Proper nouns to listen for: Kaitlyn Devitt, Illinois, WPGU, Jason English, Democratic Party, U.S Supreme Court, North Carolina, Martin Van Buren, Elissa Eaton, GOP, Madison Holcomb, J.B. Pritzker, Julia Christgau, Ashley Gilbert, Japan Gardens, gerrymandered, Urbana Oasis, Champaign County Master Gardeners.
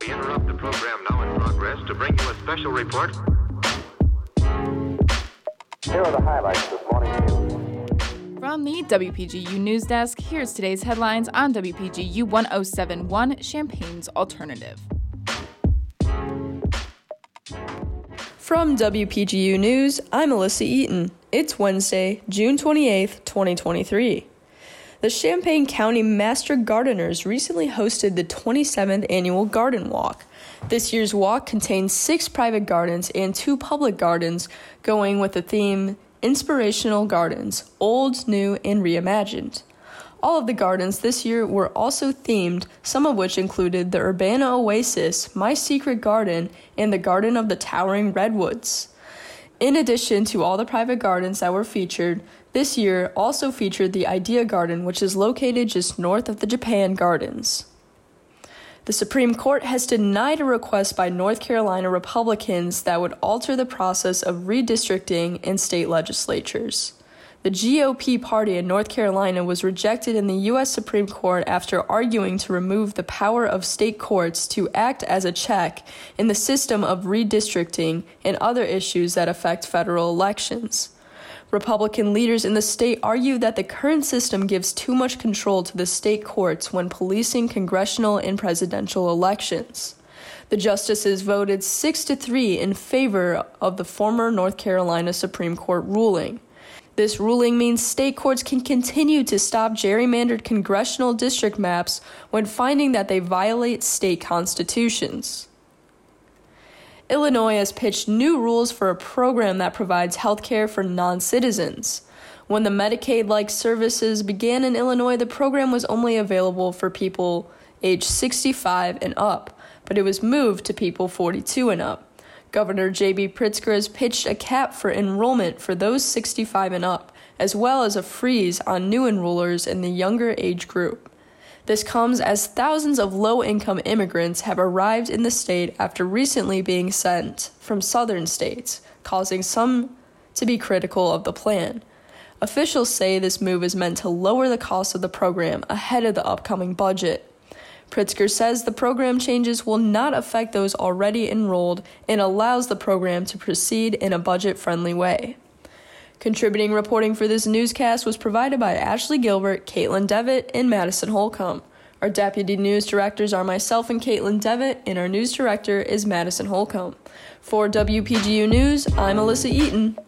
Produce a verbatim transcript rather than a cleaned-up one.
We interrupt the program now in progress to bring you a special report. Here are the highlights this morning's news. From the W P G U News Desk, here's today's headlines on W P G U one oh seven point one, Champaign's Alternative. From W P G U News, I'm Elissa Eaton. It's Wednesday, June twenty-eighth, twenty twenty-three. The Champaign County Master Gardeners recently hosted the twenty-seventh Annual Garden Walk. This year's walk contains six private gardens and two public gardens, going with the theme, Inspirational Gardens, Old, New, and Reimagined. All of the gardens this year were also themed, some of which included the Urbana Oasis, My Secret Garden, and the Garden of the Towering Redwoods. In addition to all the private gardens that were featured, this year also featured the Idea Garden, which is located just north of the Japan Gardens. The Supreme Court has denied a request by North Carolina Republicans that would alter the process of redistricting in state legislatures. The G O P party in North Carolina was rejected in the U S Supreme Court after arguing to remove the power of state courts to act as a check in the system of redistricting and other issues that affect federal elections. Republican leaders in the state argue that the current system gives too much control to the state courts when policing congressional and presidential elections. The justices voted six to three in favor of the former North Carolina Supreme Court ruling. This ruling means state courts can continue to stop gerrymandered congressional district maps when finding that they violate state constitutions. Illinois has pitched new rules for a program that provides health care for non-citizens. When the Medicaid-like services began in Illinois, the program was only available for people age sixty-five and up, but it was moved to people forty-two and up. Governor J B Pritzker has pitched a cap for enrollment for those sixty-five and up, as well as a freeze on new enrollers in the younger age group. This comes as thousands of low-income immigrants have arrived in the state after recently being sent from southern states, causing some to be critical of the plan. Officials say this move is meant to lower the cost of the program ahead of the upcoming budget. Pritzker says the program changes will not affect those already enrolled and allows the program to proceed in a budget-friendly way. Contributing reporting for this newscast was provided by Ashley Gilbert, Kaitlyn Devitt, and Madison Holcomb. Our deputy news directors are myself and Kaitlyn Devitt, and our news director is Madison Holcomb. For W P G U News, I'm Elissa Eaton.